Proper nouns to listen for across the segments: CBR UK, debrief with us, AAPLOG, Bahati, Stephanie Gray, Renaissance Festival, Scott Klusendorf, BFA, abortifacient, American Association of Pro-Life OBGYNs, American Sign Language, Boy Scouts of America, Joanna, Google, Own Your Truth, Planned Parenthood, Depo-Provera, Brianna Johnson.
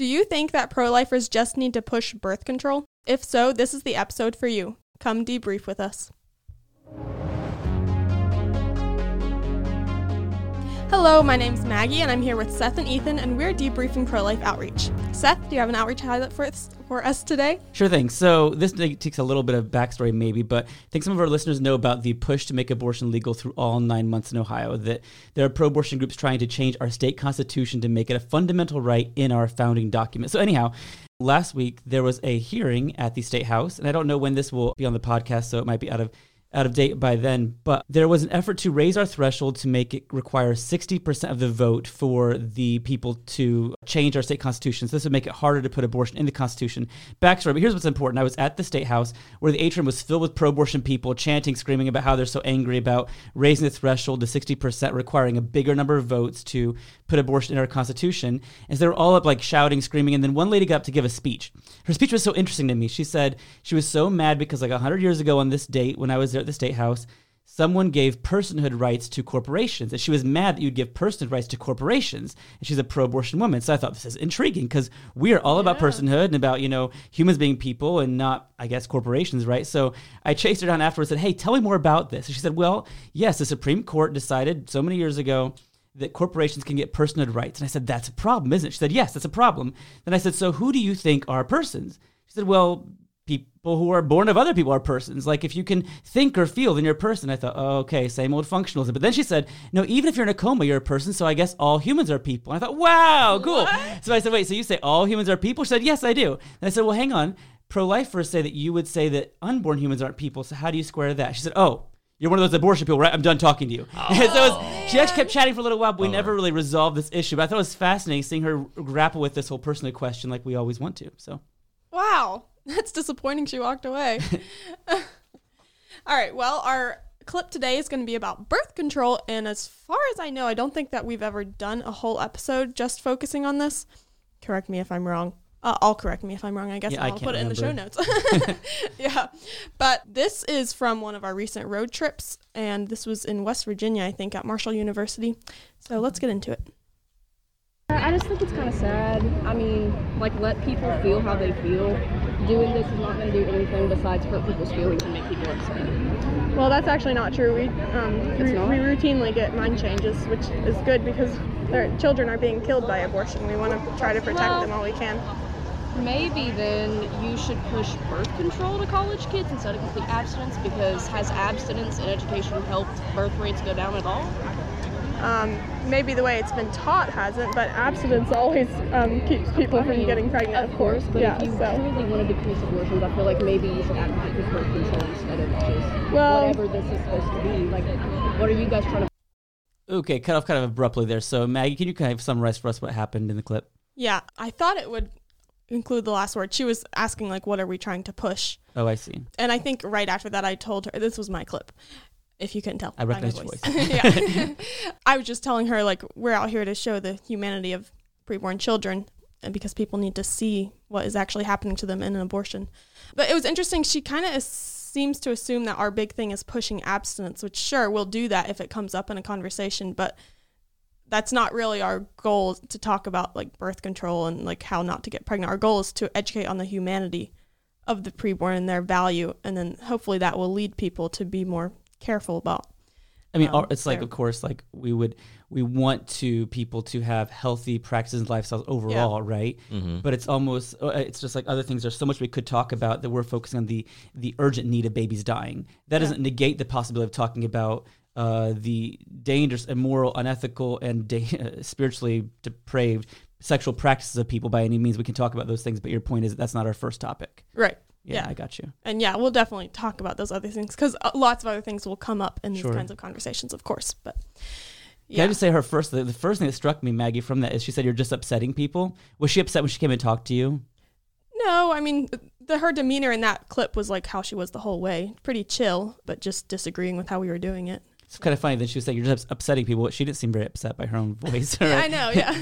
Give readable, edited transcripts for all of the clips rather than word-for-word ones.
Do you think that pro-lifers just need to push birth control? If so, this is the episode for you. Come debrief with us. Hello, my name's Maggie, and I'm here with Seth and Ethan, and we're debriefing pro-life outreach. Seth, do you have an outreach highlight for us today? Sure thing. So this takes a little bit of backstory maybe, but I think some of our listeners know about the push to make abortion legal through all 9 months in Ohio, that there are pro-abortion groups trying to change our state constitution to make it a fundamental right in our founding document. So anyhow, last week there was a hearing at the State House, and I don't know when this will be on the podcast, so it might be out of date by then, but there was an effort to raise our threshold to make it require 60% of the vote for the people to change our state constitution. So this would make it harder to put abortion in the constitution. Backstory, but here's what's important. I was at the State House where the atrium was filled with pro-abortion people chanting, screaming about how they're so angry about raising the threshold to 60%, requiring a bigger number of votes to put abortion in our constitution. And so they were all up like shouting, screaming, and then one lady got up to give a speech. Her speech was so interesting to me. She said she was so mad because like 100 years ago on this date when I was there at the State House, someone gave personhood rights to corporations. And she was mad that you'd give personhood rights to corporations. And she's a pro-abortion woman. So I thought this is intriguing because we are all about personhood and about, you know, humans being people and not, I guess, corporations, right? So I chased her down afterwards and said, hey, tell me more about this. And she said, well, yes, the Supreme Court decided so many years ago that corporations can get personhood rights. And I said, that's a problem, isn't it? She said, yes, that's a problem. Then I said, so who do you think are persons? She said, well, people who are born of other people are persons. Like if you can think or feel, then you're a person. I thought, oh, okay, same old functionalism. But then she said, no, even if you're in a coma, you're a person. So I guess all humans are people. And I thought, wow, cool. What? So I said, wait, so you say all humans are people? She said, yes, I do. And I said, well, hang on. Pro-lifers say that you would say that unborn humans aren't people. So how do you square that? She said, oh, you're one of those abortion people, right? I'm done talking to you. Oh, so she actually kept chatting for a little while, but we never really resolved this issue. But I thought it was fascinating seeing her grapple with this whole personhood question like we always want to. So, wow. That's disappointing she walked away. All right, well, our clip today is going to be about birth control, and as far as I know, I don't think that we've ever done a whole episode just focusing on this. Correct me if I'm wrong. I'll correct me if I'm wrong, I guess, yeah, and I'll put it in the show notes. Yeah, but this is from one of our recent road trips, and this was in West Virginia, I think, at Marshall University. So let's get into it. I just think it's kind of sad. I mean, like, let people feel how they feel. Doing this is not going to do anything besides hurt people's feelings and make people upset. Well, that's actually not true. We routinely get mind changes, which is good because their children are being killed by abortion. We want to try to protect them all we can. Maybe then you should push birth control to college kids instead of complete abstinence, because has abstinence in education helped birth rates go down at all? Maybe the way it's been taught hasn't, but abstinence always keeps people from getting pregnant, of course. But yeah, if you really want to decrease abortions, I feel like maybe you should advocate for birth control instead of just whatever this is supposed to be. Like, what are you guys trying to... Okay, cut off kind of abruptly there. So, Maggie, can you kind of summarize for us what happened in the clip? Yeah, I thought it would include the last word. She was asking, like, what are we trying to push? Oh, I see. And I think right after that I told her, this was my clip. If you couldn't tell. I recognize your voice. Yeah. I was just telling her, like, we're out here to show the humanity of preborn children, and because people need to see what is actually happening to them in an abortion. But it was interesting. She kind of seems to assume that our big thing is pushing abstinence, which, sure, we'll do that if it comes up in a conversation. But that's not really our goal, to talk about, like, birth control and, like, how not to get pregnant. Our goal is to educate on the humanity of the preborn and their value. And then hopefully that will lead people to be more careful about. I mean, it's like, of course, like we want to people to have healthy practices and lifestyles overall, right? Mm-hmm. But it's just like other things. There's so much we could talk about that we're focusing on the urgent need of babies dying. That doesn't negate the possibility of talking about the dangerous, immoral, unethical, and spiritually depraved sexual practices of people by any means. We can talk about those things, but your point is that's not our first topic, right? Yeah, I got you. And yeah, we'll definitely talk about those other things because lots of other things will come up in these kinds of conversations, of course. But yeah. Can I just say the first thing that struck me, Maggie, from that is she said you're just upsetting people. Was she upset when she came and talked to you? No, I mean, her demeanor in that clip was like how she was the whole way. Pretty chill, but just disagreeing with how we were doing it. It's kind of funny that she was saying you're just upsetting people. She didn't seem very upset by her own voice. Yeah, I know, yeah.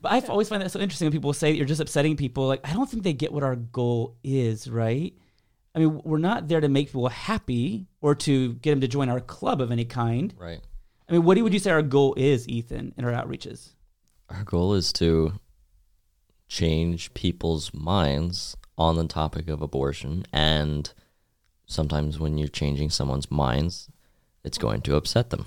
But I've always find that so interesting when people say that you're just upsetting people. Like, I don't think they get what our goal is, right? I mean, we're not there to make people happy or to get them to join our club of any kind. Right. I mean, what would you say our goal is, Ethan, in our outreaches? Our goal is to change people's minds on the topic of abortion, and sometimes when you're changing someone's minds, it's going to upset them.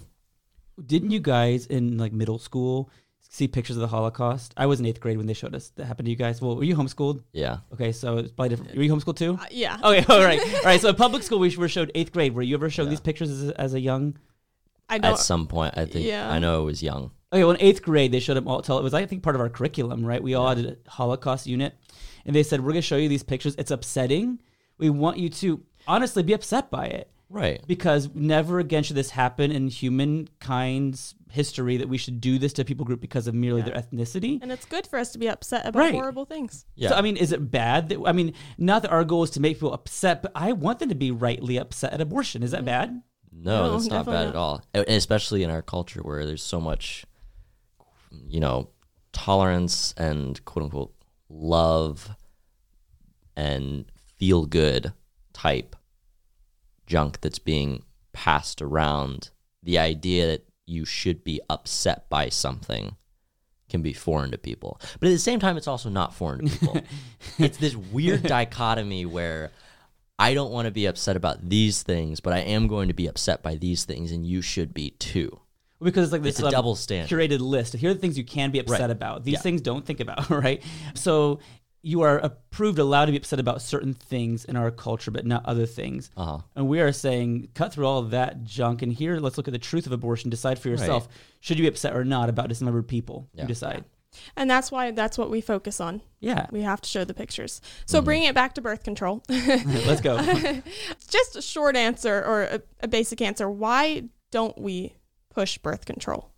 Didn't you guys in like middle school see pictures of the Holocaust? I was in 8th grade when they showed us. That happened to you guys? Well, were you homeschooled? Yeah. Okay, so it's probably different. Were you homeschooled too? Yeah. Okay, all right. All right, so at public school, we were showed 8th grade. Were you ever shown these pictures as a young? I don't. At some point, I think. Yeah. I know I was young. Okay, well, in 8th grade, they showed them all. It was, I think, part of our curriculum, right? We all had a Holocaust unit, and they said, we're going to show you these pictures. It's upsetting. We want you to, honestly, be upset by it. Right. Because never again should this happen in humankind's history, that we should do this to people group because of merely their ethnicity. And it's good for us to be upset about horrible things. Yeah. So, I mean, is it bad? That, I mean, not that our goal is to make people upset, but I want them to be rightly upset at abortion. Is that bad? No, that's not bad at all. And especially in our culture where there's so much, you know, tolerance and quote-unquote love and feel-good type junk that's being passed around. The idea that you should be upset by something can be foreign to people. But at the same time, it's also not foreign to people. It's this weird dichotomy where I don't want to be upset about these things, but I am going to be upset by these things, and you should be too. Because it's like this, it's a double standard. Curated list. Here are the things you can be upset about. These things don't think about, right? So you are approved, allowed to be upset about certain things in our culture, but not other things. Uh-huh. And we are saying, cut through all of that junk. And here, let's look at the truth of abortion. Decide for yourself, should you be upset or not about dismembered people? Yeah. You decide. And that's why that's what we focus on. Yeah. We have to show the pictures. So bringing it back to birth control. Let's go. Just a short answer, or a basic answer. Why don't we push birth control?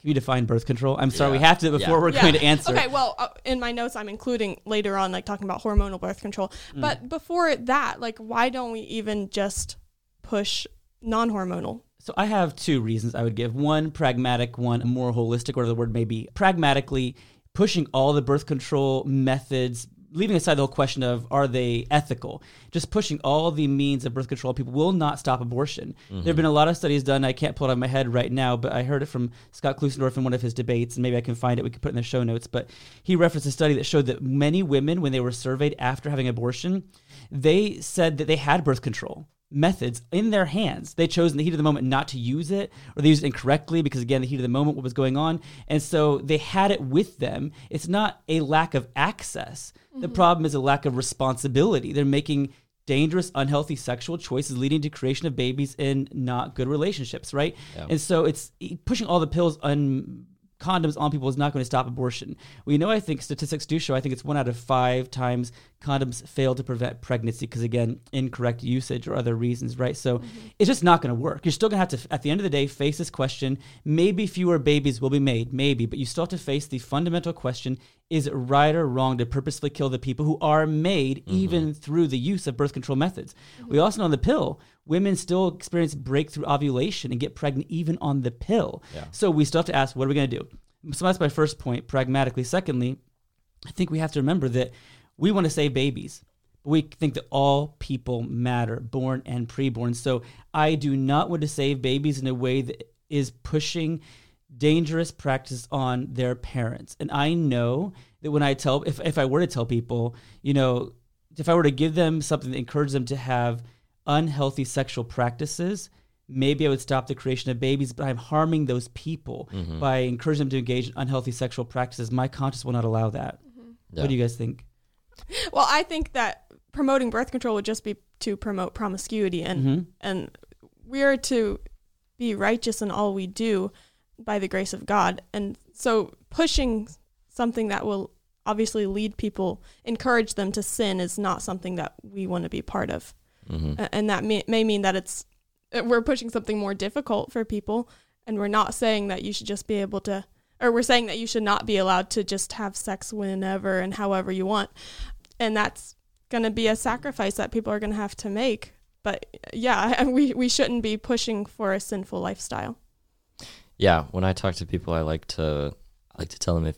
Can you define birth control? I'm sorry, we have to before we're going to answer. Okay, well, in my notes, I'm including later on, like talking about hormonal birth control. But before that, like, why don't we even just push non-hormonal? So I have two reasons I would give. One pragmatic, one more holistic, whatever the word may be. Pragmatically, pushing all the birth control methods, leaving aside the whole question of are they ethical, just pushing all the means of birth control, people will not stop abortion. Mm-hmm. There have been a lot of studies done. I can't pull it out of my head right now, but I heard it from Scott Klusendorf in one of his debates, and maybe I can find it. We could put it in the show notes. But he referenced a study that showed that many women, when they were surveyed after having abortion, they said that they had birth control methods in their hands. They chose in the heat of the moment not to use it, or they used it incorrectly because, again, the heat of the moment, what was going on. And so they had it with them. It's not a lack of access. The problem is a lack of responsibility. They're making dangerous, unhealthy sexual choices leading to creation of babies in not good relationships, right? Yeah. And so it's pushing all the pills and condoms on people is not going to stop abortion. We know, I think statistics do show, I think it's 1 out of 5 times condoms fail to prevent pregnancy because, again, incorrect usage or other reasons, right? So it's just not going to work. You're still going to have to, at the end of the day, face this question. Maybe fewer babies will be made, maybe, but you still have to face the fundamental question, is it right or wrong to purposefully kill the people who are made even through the use of birth control methods? We also know on the pill, women still experience breakthrough ovulation and get pregnant even on the pill. Yeah. So we still have to ask, what are we going to do? So that's my first point, pragmatically. Secondly, I think we have to remember that we want to save babies. We think that all people matter, born and preborn. So I do not want to save babies in a way that is pushing dangerous practice on their parents. And I know that when I tell, if I were to tell people, you know, if I were to give them something that encouraged them to have unhealthy sexual practices, maybe I would stop the creation of babies, but I'm harming those people by encouraging them to engage in unhealthy sexual practices. My conscience will not allow that. Yeah. What do you guys think? Well, I think that promoting birth control would just be to promote promiscuity, and we are to be righteous in all we do by the grace of God. And so pushing something that will obviously lead people, encourage them to sin, is not something that we want to be part of. And that may mean that we're pushing something more difficult for people, and we're not saying that you should just be able to, or we're saying that you should not be allowed to just have sex whenever and however you want. And that's going to be a sacrifice that people are going to have to make. But yeah, we shouldn't be pushing for a sinful lifestyle. Yeah, when I talk to people, I like to tell them,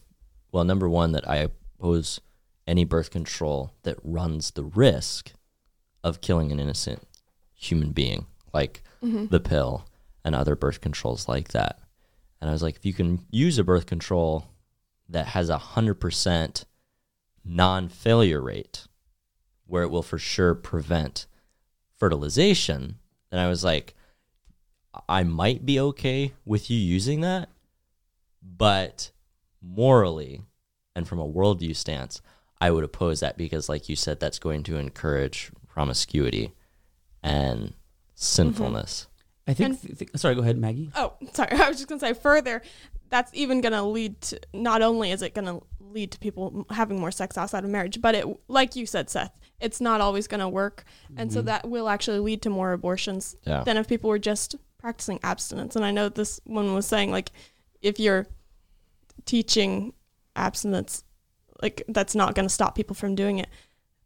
number one, that I oppose any birth control that runs the risk of killing an innocent human being, like the pill and other birth controls like that. And I was like, if you can use a birth control that has 100% non-failure rate, where it will for sure prevent fertilization, then I was like, I might be okay with you using that, but morally and from a worldview stance, I would oppose that because, like you said, that's going to encourage promiscuity and sinfulness. Mm-hmm. I think, sorry, go ahead, Maggie. Oh, sorry. I was just going to say further, that's even going to lead to, not only is it going to lead to people having more sex outside of marriage, but it, like you said, Seth, it's not always going to work. And so that will actually lead to more abortions than if people were just practicing abstinence. And I know this one was saying, like, if you're teaching abstinence, like, that's not going to stop people from doing it.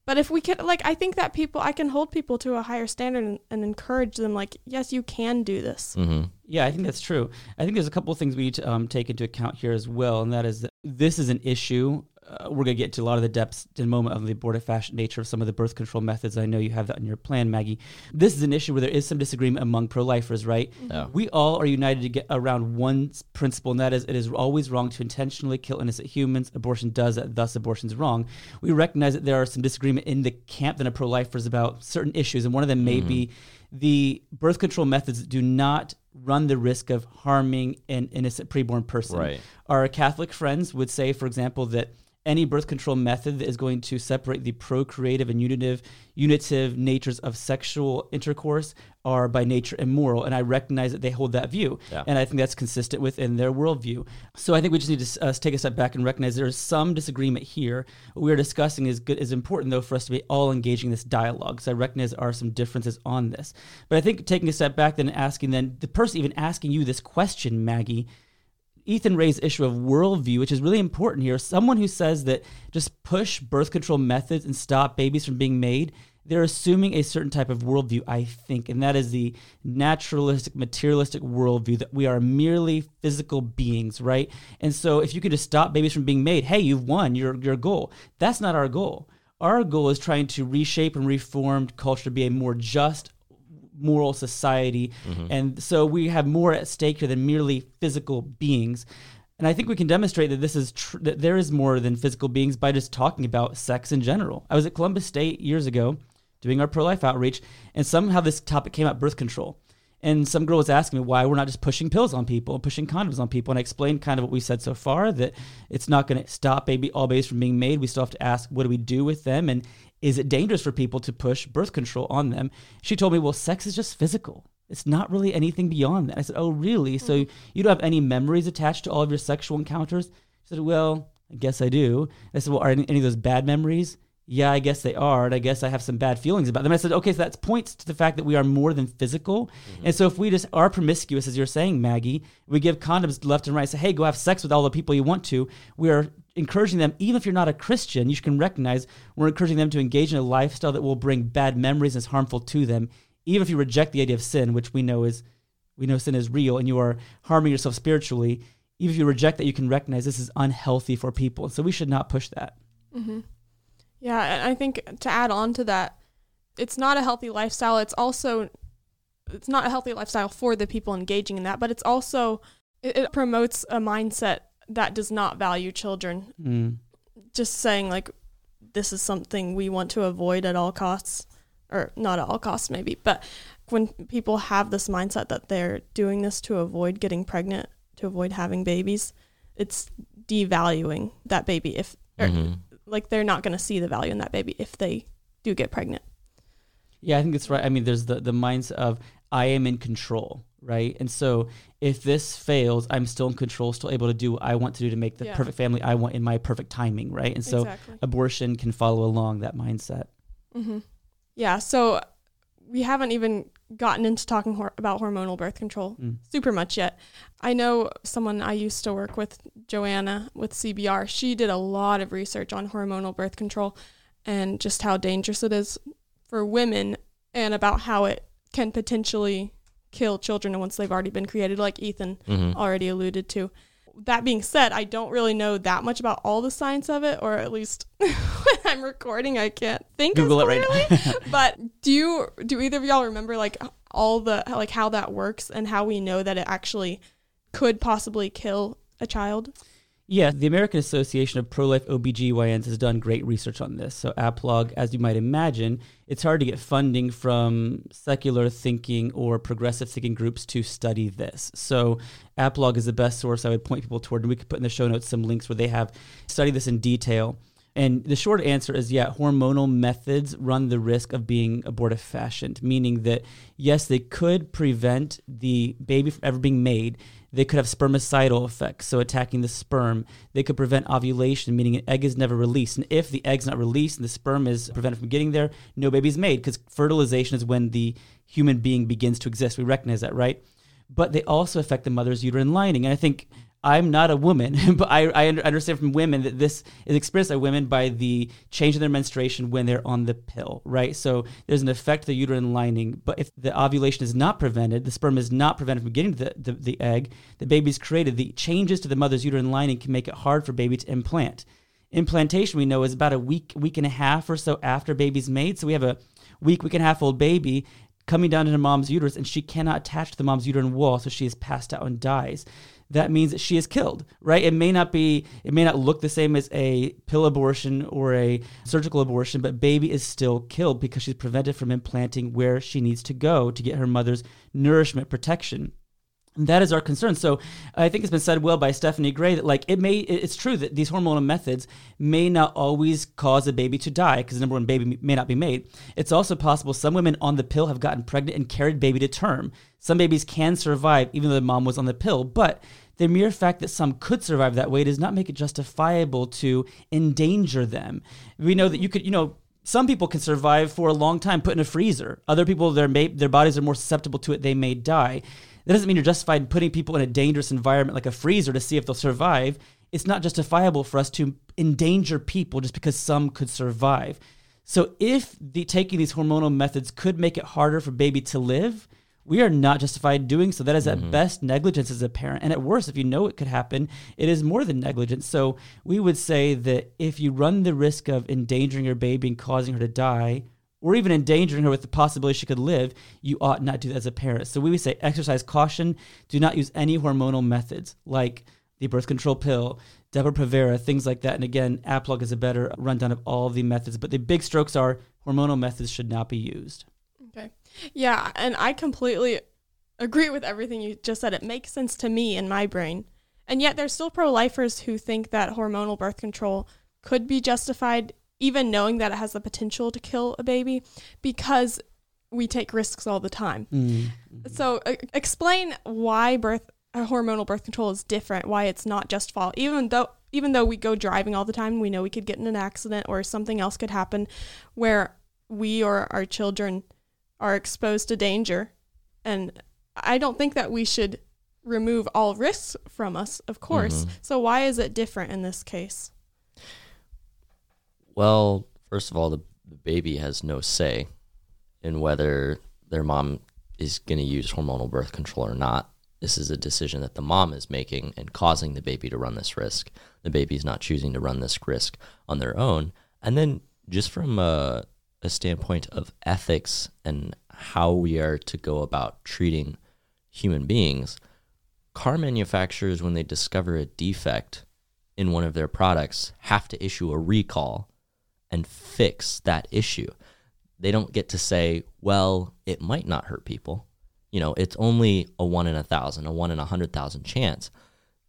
But if we could, like, I think that people, I can hold people to a higher standard and encourage them, like, yes, you can do this. Mm-hmm. Yeah, I think that's true. I think there's a couple of things we need to take into account here as well, and that is that this is an issue. We're going to get to a lot of the depths in a moment of the abortive nature of some of the birth control methods. I know you have that in your plan, Maggie. This is an issue where there is some disagreement among pro-lifers, right? No. We all are united to get around one principle, and that is it is always wrong to intentionally kill innocent humans. Abortion does that, thus abortion's wrong. We recognize that there are some disagreement in the camp than a pro-lifers about certain issues, and one of them may be the birth control methods do not run the risk of harming an innocent preborn person. Right. Our Catholic friends would say, for example, that any birth control method that is going to separate the procreative and unitive natures of sexual intercourse are by nature immoral, and I recognize that they hold that view, and I think that's consistent within their worldview. So I think we just need to take a step back and recognize there is some disagreement here. What we are discussing is good, is important, though, for us to be all engaging in this dialogue, so I recognize there are some differences on this. But I think taking a step back then and asking then, the person even asking you this question, Maggie, Ethan raised the issue of worldview, which is really important here. Someone who says that just push birth control methods and stop babies from being made, they're assuming a certain type of worldview, I think, and that is the naturalistic, materialistic worldview that we are merely physical beings, right? And so if you can just stop babies from being made, hey, you've won your goal. That's not our goal. Our goal is trying to reshape and reform culture to be a more just, moral society, and so we have more at stake here than merely physical beings. And I think we can demonstrate that this is that there is more than physical beings by just talking about sex in general. I was at Columbus State years ago doing our pro-life outreach, and somehow this topic came up, birth control, and some girl was asking me why we're not just pushing pills on people, pushing condoms on people, and I explained kind of what we said so far, that it's not going to stop all babies from being made. We still have to ask, what do we do with them, and is it dangerous for people to push birth control on them? She told me, well, sex is just physical. It's not really anything beyond that. I said, oh, really? Mm-hmm. So you don't have any memories attached to all of your sexual encounters? She said, well, I guess I do. I said, well, are any of those bad memories? Yeah, I guess they are. And I guess I have some bad feelings about them. I said, okay, so that points to the fact that we are more than physical. Mm-hmm. And so if we just are promiscuous, as you're saying, Maggie, we give condoms left and right, say, hey, go have sex with all the people you want to. We are encouraging them, even if you're not a Christian, you can recognize we're encouraging them to engage in a lifestyle that will bring bad memories and is harmful to them, even if you reject the idea of sin, which we know sin is real and you are harming yourself spiritually. Even if you reject that, you can recognize this is unhealthy for people. So we should not push that. Mm-hmm. Yeah, and I think to add on to that, it's not a healthy lifestyle. It's not a healthy lifestyle for the people engaging in that, but it's also, it promotes a mindset that does not value children. Just saying, like, this is something we want to avoid at all costs, or not at all costs maybe, but when people have this mindset that they're doing this to avoid getting pregnant, to avoid having babies, it's devaluing that baby if like they're not going to see the value in that baby if they do get pregnant. Yeah, I think that's right. I mean, there's the mindset of I am in control, right? And so if this fails, I'm still in control, still able to do what I want to do to make the perfect family I want in my perfect timing, right? And so abortion can follow along that mindset. Mm-hmm. Yeah, so we haven't even gotten into talking about hormonal birth control super much yet. I know someone I used to work with, Joanna with CBR, she did a lot of research on hormonal birth control and just how dangerous it is for women and about how it can potentially kill children once they've already been created, like Ethan already alluded to. That being said, I don't really know that much about all the science of it, or at least when I'm recording, I can't think Google as clearly. It right now. But do either of y'all remember like all the like how that works and how we know that it actually could possibly kill a child? Yeah, the American Association of Pro-Life OBGYNs has done great research on this. So AAPLOG, as you might imagine, it's hard to get funding from secular thinking or progressive thinking groups to study this. So AAPLOG is the best source I would point people toward, and we could put in the show notes some links where they have studied this in detail. And the short answer is, yeah, hormonal methods run the risk of being abortive fashioned, meaning that, yes, they could prevent the baby from ever being made. They could have spermicidal effects, so attacking the sperm. They could prevent ovulation, meaning an egg is never released. And if the egg's not released and the sperm is prevented from getting there, no baby's made, because fertilization is when the human being begins to exist. We recognize that, right? But they also affect the mother's uterine lining. And I think, I'm not a woman, but I understand from women that this is experienced by women by the change in their menstruation when they're on the pill, right? So there's an effect to the uterine lining, but if the ovulation is not prevented, the sperm is not prevented from getting to the egg, the baby's created, the changes to the mother's uterine lining can make it hard for baby to implant. Implantation, we know, is about a week and a half or so after baby's made. So we have a week and a half old baby coming down into mom's uterus, and she cannot attach to the mom's uterine wall, so she is passed out and dies. That means that she is killed, right? It may not look the same as a pill abortion or a surgical abortion, but baby is still killed because she's prevented from implanting where she needs to go to get her mother's nourishment protection. And that is our concern. So I think it's been said well by Stephanie Gray that it's true that these hormonal methods may not always cause a baby to die because number one, baby may not be made. It's also possible some women on the pill have gotten pregnant and carried baby to term. Some babies can survive even though the mom was on the pill, but the mere fact that some could survive that way does not make it justifiable to endanger them. We know that some people can survive for a long time put in a freezer. Other people, their bodies are more susceptible to it. They may die. That doesn't mean you're justified in putting people in a dangerous environment like a freezer to see if they'll survive. It's not justifiable for us to endanger people just because some could survive. So if taking these hormonal methods could make it harder for baby to live, we are not justified in doing so. That is at best negligence as a parent. And at worst, if you know it could happen, it is more than negligence. So we would say that if you run the risk of endangering your baby and causing her to die, or even endangering her with the possibility she could live, you ought not do that as a parent. So we would say exercise caution. Do not use any hormonal methods like the birth control pill, Depo-Provera, things like that. And again, AAPLOG is a better rundown of all of the methods. But the big strokes are hormonal methods should not be used. Okay. Yeah, and I completely agree with everything you just said. It makes sense to me in my brain. And yet there's still pro-lifers who think that hormonal birth control could be justified even knowing that it has the potential to kill a baby because we take risks all the time. Mm-hmm. So explain why hormonal birth control is different, why it's not just fall. Even though we go driving all the time, we know we could get in an accident or something else could happen where we or our children are exposed to danger. And I don't think that we should remove all risks from us, of course. Mm-hmm. So why is it different in this case? Well, first of all, the baby has no say in whether their mom is going to use hormonal birth control or not. This is a decision that the mom is making and causing the baby to run this risk. The baby is not choosing to run this risk on their own. And then just from a standpoint of ethics and how we are to go about treating human beings, car manufacturers, when they discover a defect in one of their products, have to issue a recall and fix that issue. They don't get to say, well, it might not hurt people. It's only a 1 in 1,000, a 1 in 100,000 chance.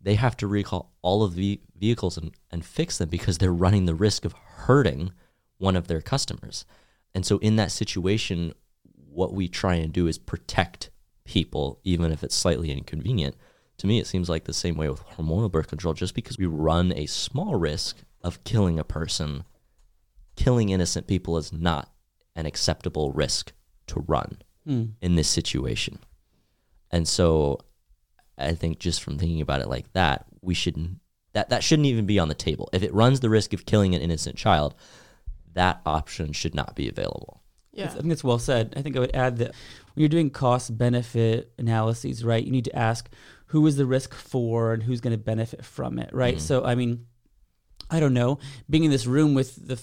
They have to recall all of the vehicles and fix them because they're running the risk of hurting one of their customers. And so in that situation, what we try and do is protect people, even if it's slightly inconvenient. To me, it seems like the same way with hormonal birth control. Just because we run a small risk of killing a person, killing innocent people is not an acceptable risk to run in this situation. And so I think just from thinking about it like that, that shouldn't even be on the table. If it runs the risk of killing an innocent child, that option should not be available. Yeah. I think that's well said. I think I would add that when you're doing cost-benefit analyses, right, you need to ask, who is the risk for and who's going to benefit from it, right? Mm-hmm. So, I mean, I don't know, being in this room with the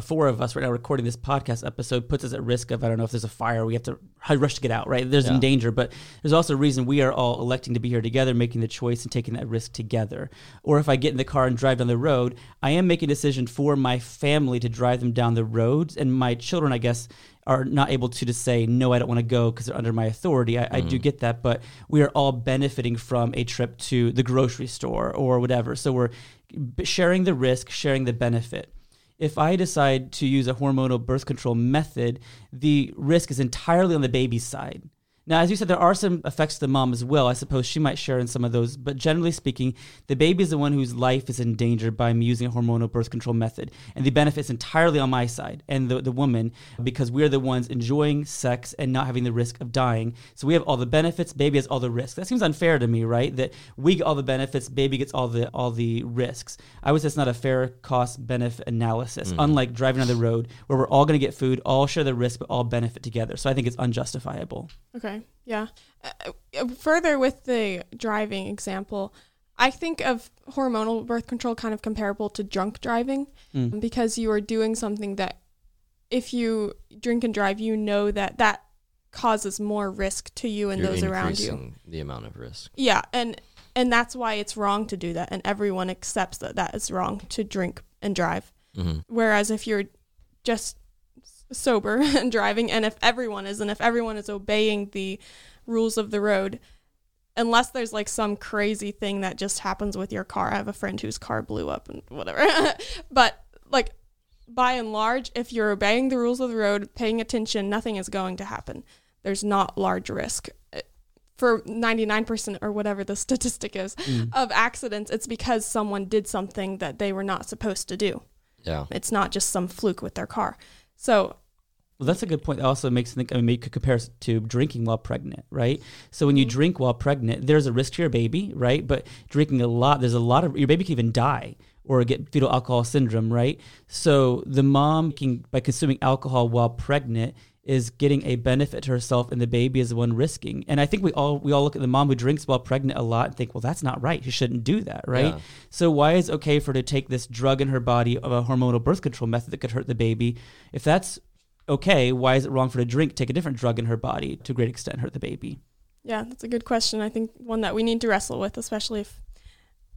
four of us right now recording this podcast episode puts us at risk of, I don't know, if there's a fire, we have to rush to get out, right? There's some danger, but there's also a reason we are all electing to be here together, making the choice and taking that risk together. Or if I get in the car and drive down the road, I am making a decision for my family to drive them down the roads, and my children, I guess, are not able to just say, no, I don't want to go because they're under my authority. I do get that, but we are all benefiting from a trip to the grocery store or whatever. So we're sharing the risk, sharing the benefit. If I decide to use a hormonal birth control method, the risk is entirely on the baby's side. Now, as you said, there are some effects to the mom as well. I suppose she might share in some of those. But generally speaking, the baby is the one whose life is endangered by me using a hormonal birth control method. And the benefit's entirely on my side and the woman, because we're the ones enjoying sex and not having the risk of dying. So we have all the benefits. Baby has all the risks. That seems unfair to me, right? That we get all the benefits. Baby gets all the risks. I would say it's not a fair cost-benefit analysis, unlike driving on the road where we're all going to get food, all share the risk, but all benefit together. So I think it's unjustifiable. Okay. Yeah. Further with the driving example, I think of hormonal birth control kind of comparable to drunk driving because you are doing something that if you drink and drive, you know that causes more risk to you and you're those around you. Increasing the amount of risk. Yeah. And that's why it's wrong to do that. And everyone accepts that is wrong to drink and drive. Mm-hmm. Whereas if you're just sober and driving, and if everyone is obeying the rules of the road, unless there's like some crazy thing that just happens with your car. I have a friend whose car blew up and whatever. But like by and large, if you're obeying the rules of the road, paying attention, nothing is going to happen. There's not large risk for 99% or whatever the statistic is of accidents. It's because someone did something that they were not supposed to do. Yeah, it's not just some fluke with their car. So, well, that's a good point. It also makes me think, I mean, you could compare it to drinking while pregnant, right? So when you drink while pregnant, there's a risk to your baby, right? But drinking a lot, there's a lot of, your baby can even die or get fetal alcohol syndrome, right? So the mom can, by consuming alcohol while pregnant, is getting a benefit to herself, and the baby is the one risking. And I think we all look at the mom who drinks while pregnant a lot and think, well, that's not right. She shouldn't do that, right? Yeah. So why is it okay for her to take this drug in her body of a hormonal birth control method that could hurt the baby? If that's okay, why is it wrong for her to take a different drug in her body to a great extent hurt the baby? Yeah, that's a good question. I think one that we need to wrestle with, especially if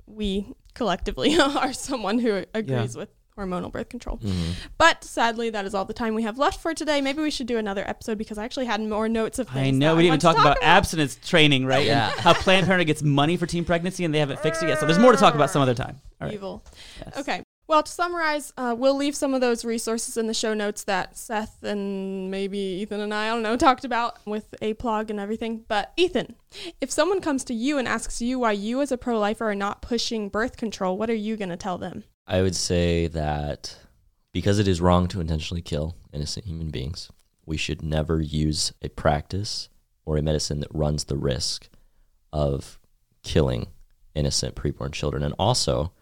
we collectively are someone who agrees with hormonal birth control. Mm-hmm. But sadly, that is all the time we have left for today. Maybe we should do another episode because I actually had more notes of things. I know, we didn't even talk about abstinence training, right? Yeah. And how Planned Parenthood gets money for teen pregnancy and they haven't fixed it yet. So there's more to talk about some other time. All right. Evil. Yes. Okay. Well, to summarize, we'll leave some of those resources in the show notes that Seth and maybe Ethan and I don't know, talked about with AAPLOG and everything. But Ethan, if someone comes to you and asks you why you as a pro-lifer are not pushing birth control, what are you going to tell them? I would say that because it is wrong to intentionally kill innocent human beings, we should never use a practice or a medicine that runs the risk of killing innocent preborn children. And also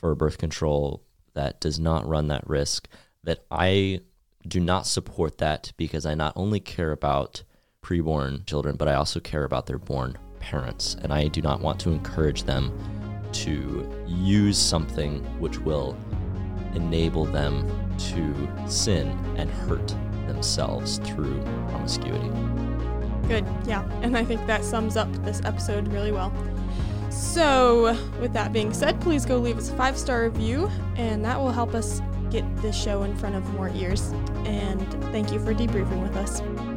for birth control that does not run that risk, that I do not support that because I not only care about preborn children, but I also care about their born parents. And I do not want to encourage them to use something which will enable them to sin and hurt themselves through promiscuity. Good, yeah, and I think that sums up this episode really well. So, with that being said, please go leave us a 5-star review, and that will help us get this show in front of more ears. And thank you for debriefing with us.